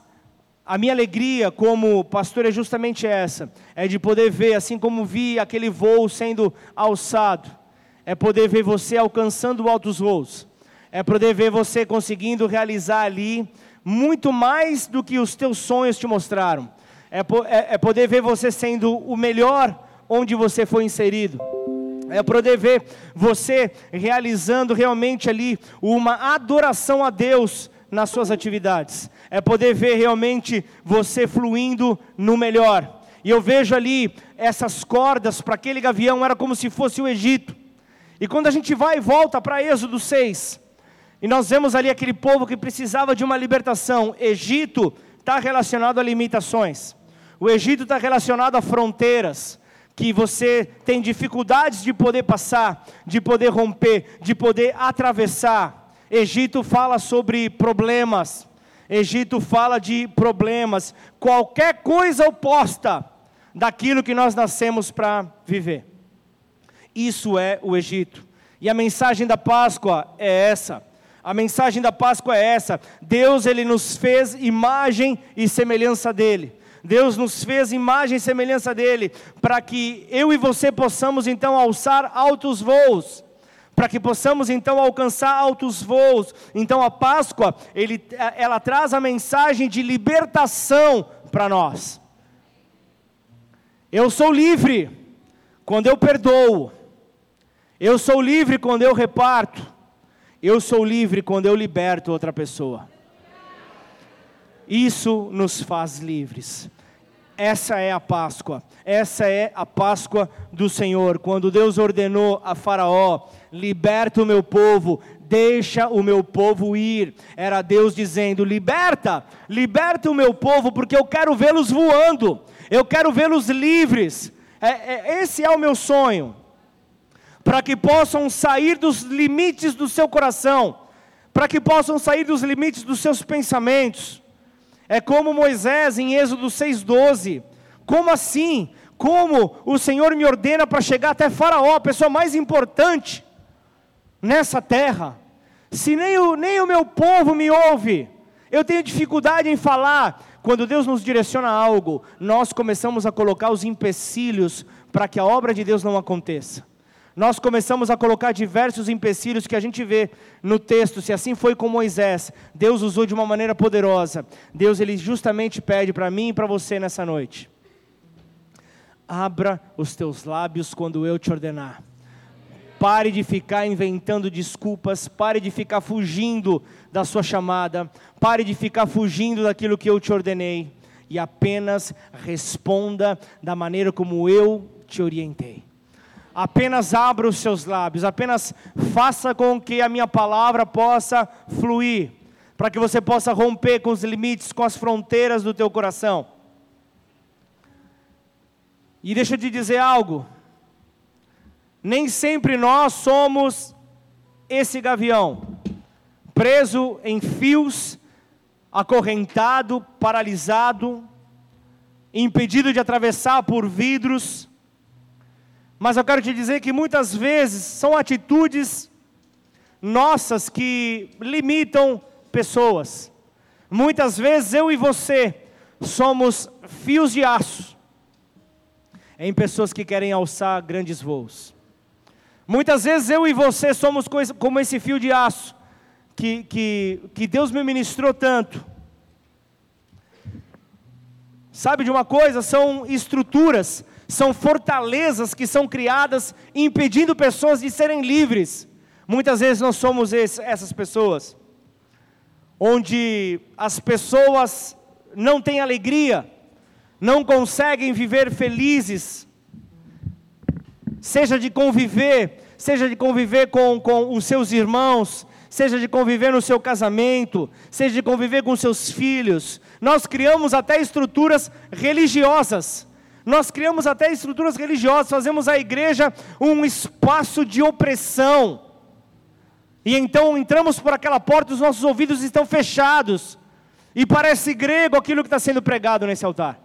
a minha alegria como pastor é justamente essa, é de poder ver, assim como vi aquele voo sendo alçado, é poder ver você alcançando altos voos, é poder ver você conseguindo realizar ali muito mais do que os teus sonhos te mostraram, é poder ver você sendo o melhor onde você foi inserido, é poder ver você realizando realmente ali uma adoração a Deus nas suas atividades, é poder ver realmente você fluindo no melhor. E eu vejo ali essas cordas para aquele gavião, era como se fosse o Egito. E quando a gente vai e volta para Êxodo 6, e nós vemos ali aquele povo que precisava de uma libertação, Egito está relacionado a limitações, o Egito está relacionado a fronteiras, que você tem dificuldades de poder passar, de poder romper, de poder atravessar. Egito fala sobre problemas, Egito fala de problemas, qualquer coisa oposta daquilo que nós nascemos para viver. Isso é o Egito, e a mensagem da Páscoa é essa, Deus, Ele nos fez imagem e semelhança dEle, para que eu e você possamos então alçar altos voos, para que possamos então alcançar altos voos. Então a Páscoa, ela traz a mensagem de libertação para nós. Eu sou livre quando eu perdoo, eu sou livre quando eu reparto, eu sou livre quando eu liberto outra pessoa. Isso nos faz livres. Essa é a Páscoa, essa é a Páscoa do Senhor, quando Deus ordenou a Faraó: liberta o meu povo, deixa o meu povo ir, era Deus dizendo: liberta o meu povo, porque eu quero vê-los voando, eu quero vê-los livres, esse é o meu sonho, para que possam sair dos limites do seu coração, para que possam sair dos limites dos seus pensamentos. É como Moisés em Êxodo 6,12, como assim? Como o Senhor me ordena para chegar até Faraó, a pessoa mais importante nessa terra, se nem o meu povo me ouve, eu tenho dificuldade em falar. Quando Deus nos direciona a algo, nós começamos a colocar os empecilhos para que a obra de Deus não aconteça. Nós começamos a colocar diversos empecilhos que a gente vê no texto. Se assim foi com Moisés, Deus usou de uma maneira poderosa. Deus, Ele justamente pede para mim e para você nessa noite: abra os teus lábios quando eu te ordenar. Pare de ficar inventando desculpas, pare de ficar fugindo da sua chamada, pare de ficar fugindo daquilo que eu te ordenei, e apenas responda da maneira como eu te orientei. Apenas abra os seus lábios, apenas faça com que a minha palavra possa fluir, para que você possa romper com os limites, com as fronteiras do teu coração. E deixa eu te dizer algo: nem sempre nós somos esse gavião, preso em fios, acorrentado, paralisado, impedido de atravessar por vidros. Mas eu quero te dizer que muitas vezes são atitudes nossas que limitam pessoas. Muitas vezes eu e você somos fios de aço em pessoas que querem alçar grandes voos. Muitas vezes eu e você somos como esse fio de aço que Deus me ministrou tanto. Sabe de uma coisa? São estruturas, são fortalezas que são criadas impedindo pessoas de serem livres. Muitas vezes nós somos essas pessoas, onde as pessoas não têm alegria, não conseguem viver felizes, seja de conviver com os seus irmãos, seja de conviver no seu casamento, seja de conviver com seus filhos. Nós criamos até estruturas religiosas, Nós criamos até estruturas religiosas, fazemos a igreja um espaço de opressão. E então entramos por aquela porta, os nossos ouvidos estão fechados. E parece grego aquilo que está sendo pregado nesse altar.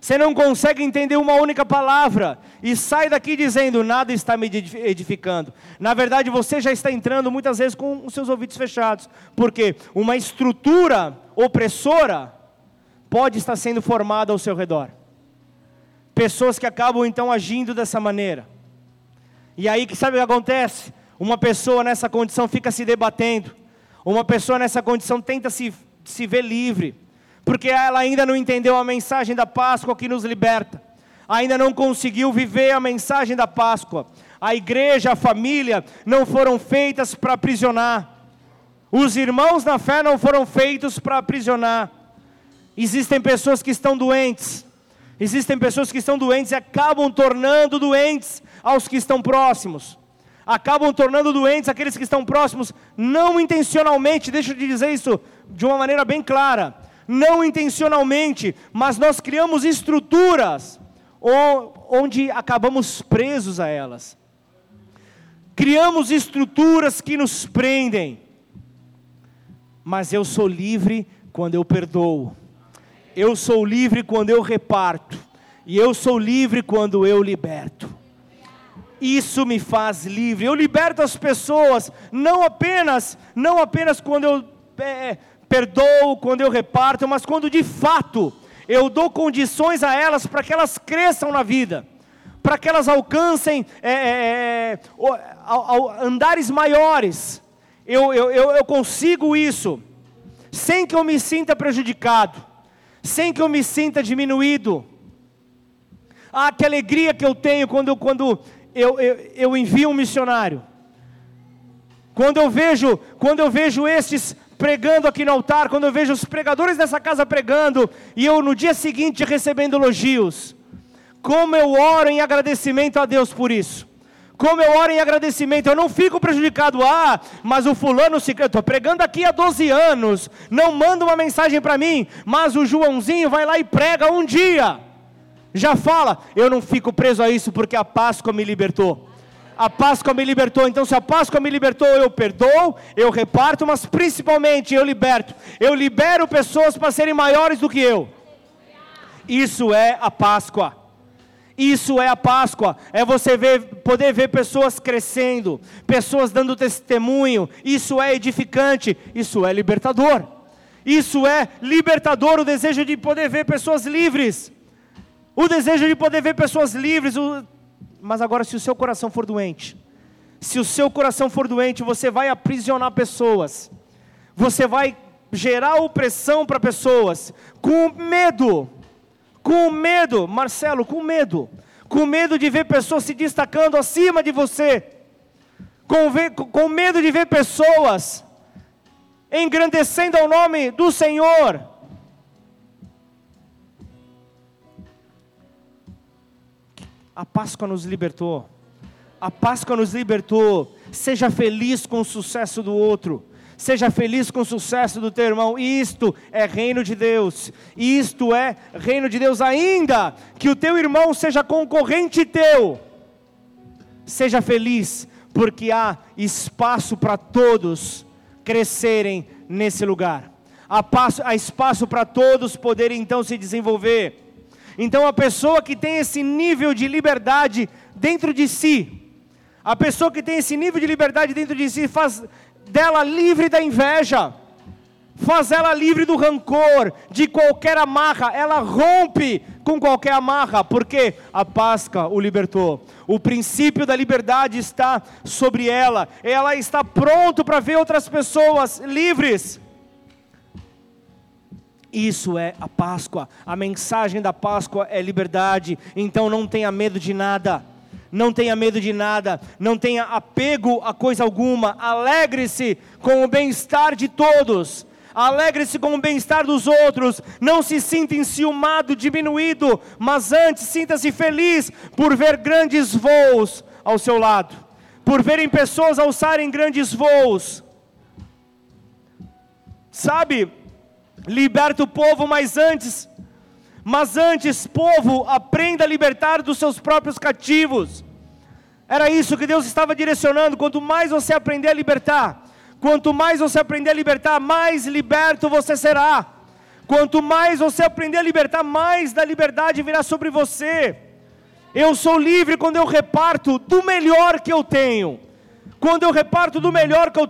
Você não consegue entender uma única palavra e sai daqui dizendo, nada está me edificando. Na verdade, você já está entrando muitas vezes com os seus ouvidos fechados. Porque uma estrutura opressora pode estar sendo formada ao seu redor. Pessoas que acabam então agindo dessa maneira. E aí, sabe o que acontece? Uma pessoa nessa condição fica se debatendo. Uma pessoa nessa condição tenta se ver livre. Porque ela ainda não entendeu a mensagem da Páscoa que nos liberta, ainda não conseguiu viver a mensagem da Páscoa. A igreja, a família não foram feitas para aprisionar, os irmãos na fé não foram feitos para aprisionar. Existem pessoas que estão doentes, e acabam tornando doentes aos que estão próximos, acabam tornando doentes aqueles que estão próximos, não intencionalmente, deixa eu te dizer isso de uma maneira bem clara, não intencionalmente, mas nós criamos estruturas onde acabamos presos a elas. Criamos estruturas que nos prendem. Mas eu sou livre quando eu perdoo. Eu sou livre quando eu reparto. E eu sou livre quando eu liberto. Isso me faz livre. Eu liberto as pessoas, não apenas quando eu perdoo, quando eu reparto, mas quando de fato eu dou condições a elas para que elas cresçam na vida, para que elas alcancem andares maiores. Eu consigo isso, sem que eu me sinta prejudicado, sem que eu me sinta diminuído. Ah, que alegria que eu tenho quando eu envio um missionário, quando eu vejo estes pregando aqui no altar, quando eu vejo os pregadores dessa casa pregando, e eu no dia seguinte recebendo elogios, como eu oro em agradecimento a Deus por isso, como eu oro em agradecimento, eu não fico prejudicado, mas o fulano, eu estou pregando aqui há 12 anos, não manda uma mensagem para mim, mas o Joãozinho vai lá e prega um dia, já fala, eu não fico preso a isso, porque a Páscoa me libertou. A Páscoa me libertou, então se a Páscoa me libertou, eu perdoo, eu reparto, mas principalmente eu liberto. Eu libero pessoas para serem maiores do que eu. Isso é a Páscoa. Isso é a Páscoa, é você poder ver pessoas crescendo, pessoas dando testemunho. Isso é edificante, isso é libertador. Isso é libertador, o desejo de poder ver pessoas livres. O desejo de poder ver pessoas livres, mas agora se o seu coração for doente, você vai aprisionar pessoas, você vai gerar opressão para pessoas, com medo, Marcelo, com medo de ver pessoas se destacando acima de você, com medo de ver pessoas engrandecendo o nome do Senhor. A Páscoa nos libertou, seja feliz com o sucesso do outro, seja feliz com o sucesso do teu irmão, isto é reino de Deus, ainda que o teu irmão seja concorrente teu, seja feliz, porque há espaço para todos crescerem nesse lugar, há espaço para todos poderem então se desenvolver. Então a pessoa que tem esse nível de liberdade dentro de si, faz dela livre da inveja, faz ela livre do rancor, de qualquer amarra, ela rompe com qualquer amarra, porque a Páscoa o libertou, o princípio da liberdade está sobre ela está pronta para ver outras pessoas livres. Isso é a Páscoa, a mensagem da Páscoa é liberdade, então não tenha medo de nada, não tenha apego a coisa alguma, alegre-se com o bem-estar de todos, alegre-se com o bem-estar dos outros, não se sinta enciumado, diminuído, mas antes sinta-se feliz por ver grandes voos ao seu lado, por verem pessoas alçarem grandes voos, sabe? Liberta o povo, mas antes, Mas antes, povo, aprenda a libertar dos seus próprios cativos. Era isso que Deus estava direcionando. Quanto mais você aprender a libertar, quanto mais você aprender a libertar, mais liberto você será. Quanto mais você aprender a libertar, mais da liberdade virá sobre você. Eu sou livre quando eu reparto do melhor que eu tenho. Quando eu reparto do melhor que eu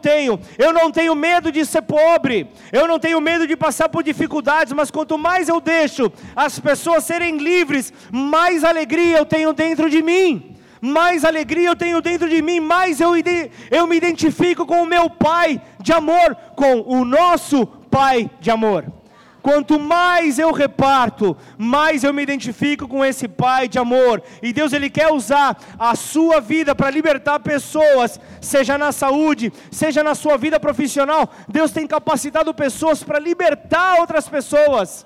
não tenho medo de ser pobre, eu não tenho medo de passar por dificuldades, mas quanto mais eu deixo as pessoas serem livres, mais alegria eu tenho dentro de mim, mais eu me identifico com o meu Pai de amor, com o nosso Pai de amor. Quanto mais eu reparto, mais eu me identifico com esse Pai de amor. E Deus, Ele quer usar a sua vida para libertar pessoas, seja na saúde, seja na sua vida profissional. Deus tem capacitado pessoas para libertar outras pessoas.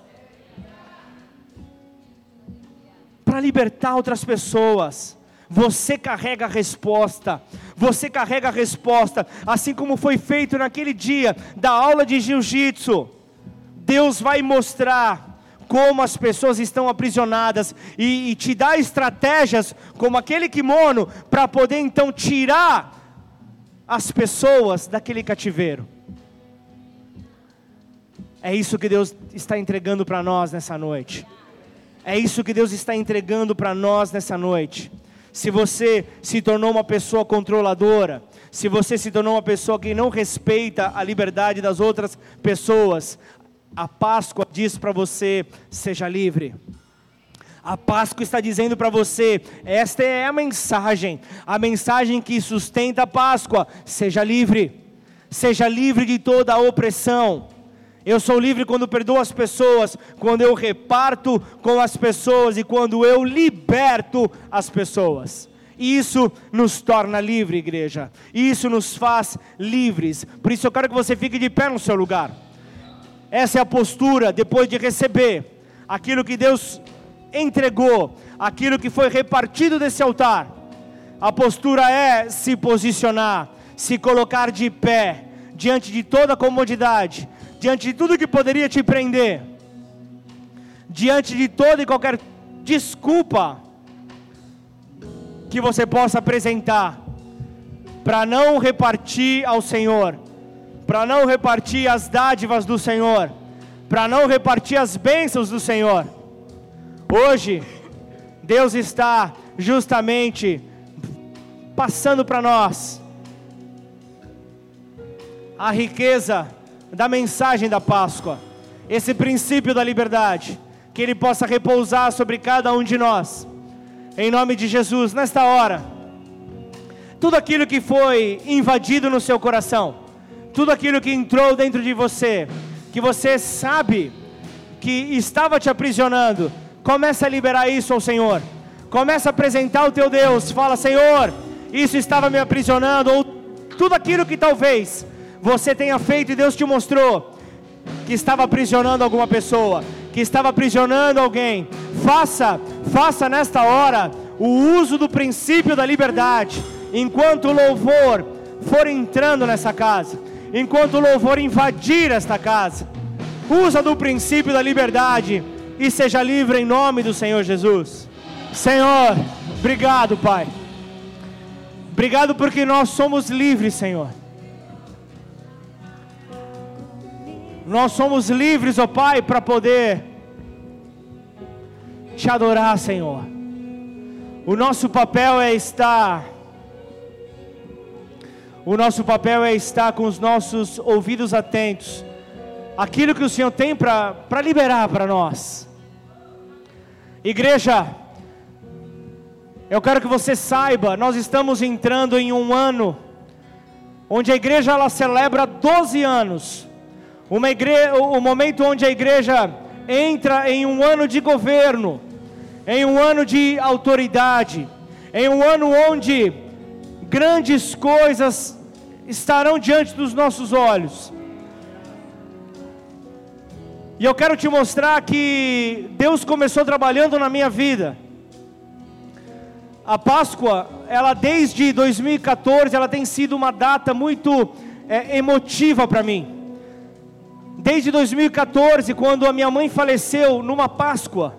Você carrega a resposta, assim como foi feito naquele dia da aula de jiu-jitsu. Deus vai mostrar como as pessoas estão aprisionadas e te dá estratégias como aquele kimono para poder então tirar as pessoas daquele cativeiro. É isso que Deus está entregando para nós nessa noite. Se você se tornou uma pessoa controladora, se você se tornou uma pessoa que não respeita a liberdade das outras pessoas, a Páscoa diz para você: seja livre. A Páscoa está dizendo para você: esta é a mensagem que sustenta a Páscoa. Seja livre de toda a opressão. Eu sou livre quando perdoo as pessoas, quando eu reparto com as pessoas e quando eu liberto as pessoas. Isso nos torna livre, igreja. Isso nos faz livres. Por isso eu quero que você fique de pé no seu lugar. Essa é a postura depois de receber aquilo que Deus entregou, aquilo que foi repartido desse altar. A postura é se posicionar, se colocar de pé, diante de toda a comodidade, diante de tudo que poderia te prender, diante de toda e qualquer desculpa que você possa apresentar, para não repartir ao Senhor, para não repartir as dádivas do Senhor, para não repartir as bênçãos do Senhor. Hoje, Deus está justamente passando para nós a riqueza da mensagem da Páscoa, esse princípio da liberdade, que Ele possa repousar sobre cada um de nós, em nome de Jesus. Nesta hora, tudo aquilo que foi invadido no seu coração, tudo aquilo que entrou dentro de você, que você sabe que estava te aprisionando, começa a liberar isso ao Senhor. Começa a apresentar o teu Deus. Fala: Senhor, isso estava me aprisionando, ou tudo aquilo que talvez você tenha feito e Deus te mostrou que estava aprisionando alguma pessoa, que estava aprisionando alguém. Faça nesta hora o uso do princípio da liberdade. Enquanto o louvor for entrando nessa casa, enquanto o louvor invadir esta casa, usa do princípio da liberdade e seja livre em nome do Senhor Jesus. Senhor, obrigado, Pai. Obrigado porque nós somos livres, Senhor. Nós somos livres, ó Pai, para poder te adorar, Senhor. O nosso papel é estar com os nossos ouvidos atentos àquilo que o Senhor tem para liberar para nós. Igreja, eu quero que você saiba, nós estamos entrando em um ano onde a igreja ela celebra 12 anos. O momento onde a igreja entra em um ano de governo, em um ano de autoridade, em um ano onde grandes coisas estarão diante dos nossos olhos. E eu quero te mostrar que Deus começou trabalhando na minha vida. A Páscoa, ela desde 2014, ela tem sido uma data muito emotiva para mim. Desde 2014, quando a minha mãe faleceu numa Páscoa,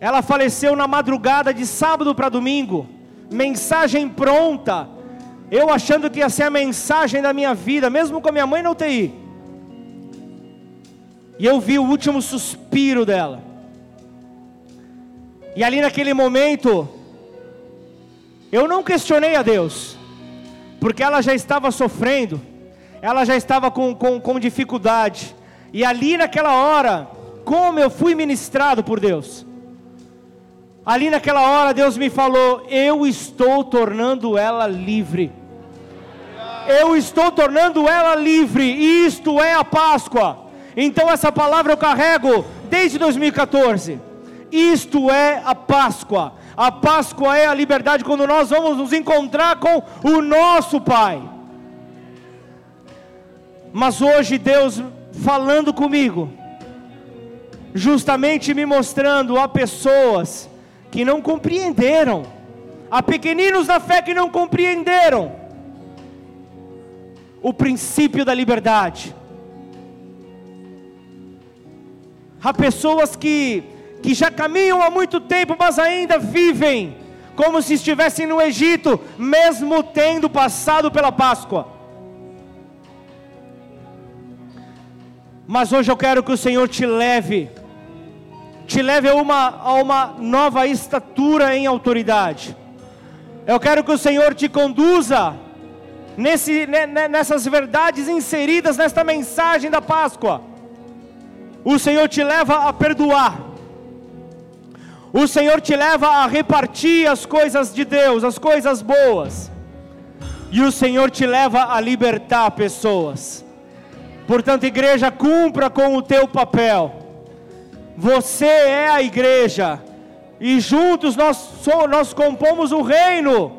Ela faleceu na madrugada de sábado para domingo. Mensagem pronta. Eu achando que ia ser a mensagem da minha vida, mesmo com a minha mãe na UTI. E eu vi o último suspiro dela. E ali naquele momento, eu não questionei a Deus, porque ela já estava sofrendo, ela já estava com dificuldade. E ali naquela hora, como eu fui ministrado por Deus. Ali naquela hora Deus me falou: eu estou tornando ela livre. Eu estou tornando ela livre. E isto é a Páscoa. Então essa palavra eu carrego desde 2014. Isto é a Páscoa. A Páscoa é a liberdade, quando nós vamos nos encontrar com o nosso Pai. Mas hoje Deus falando comigo, justamente me mostrando a pessoas que não compreenderam, a pequeninos da fé que não compreenderam o princípio da liberdade. Há pessoas que já caminham há muito tempo, mas ainda vivem como se estivessem no Egito, mesmo tendo passado pela Páscoa. Mas hoje eu quero que o Senhor te leve a uma nova estatura em autoridade. Eu quero que o Senhor te conduza nessas verdades inseridas nesta mensagem da Páscoa. O Senhor te leva a perdoar. O Senhor te leva a repartir as coisas de Deus, as coisas boas. E o Senhor te leva a libertar pessoas. Portanto, igreja, cumpra com o teu papel. Você é a igreja, e juntos nós compomos o reino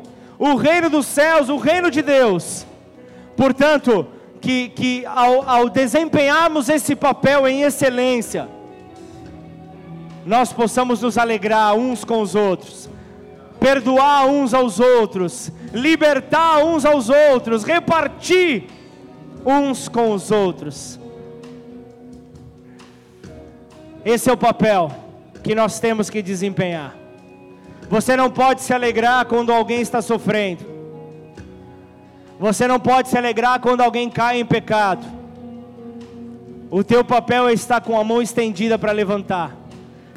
dos céus, o reino de Deus. Portanto, que ao desempenharmos esse papel em excelência, nós possamos nos alegrar uns com os outros, perdoar uns aos outros, libertar uns aos outros, repartir uns com os outros. Esse é o papel que nós temos que desempenhar. Você não pode se alegrar quando alguém está sofrendo. Você não pode se alegrar quando alguém cai em pecado. O teu papel é estar com a mão estendida para levantar,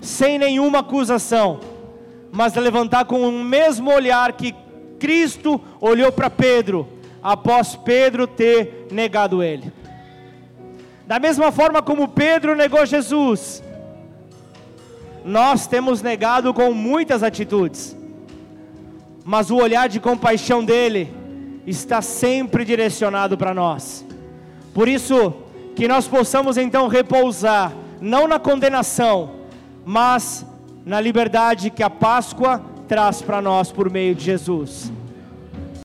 sem nenhuma acusação, mas levantar com o mesmo olhar que Cristo olhou para Pedro, após Pedro ter negado ele. Da mesma forma como Pedro negou Jesus, nós temos negado com muitas atitudes, mas o olhar de compaixão dele está sempre direcionado para nós. Por isso, que nós possamos então repousar, não na condenação, mas na liberdade que a Páscoa traz para nós por meio de Jesus.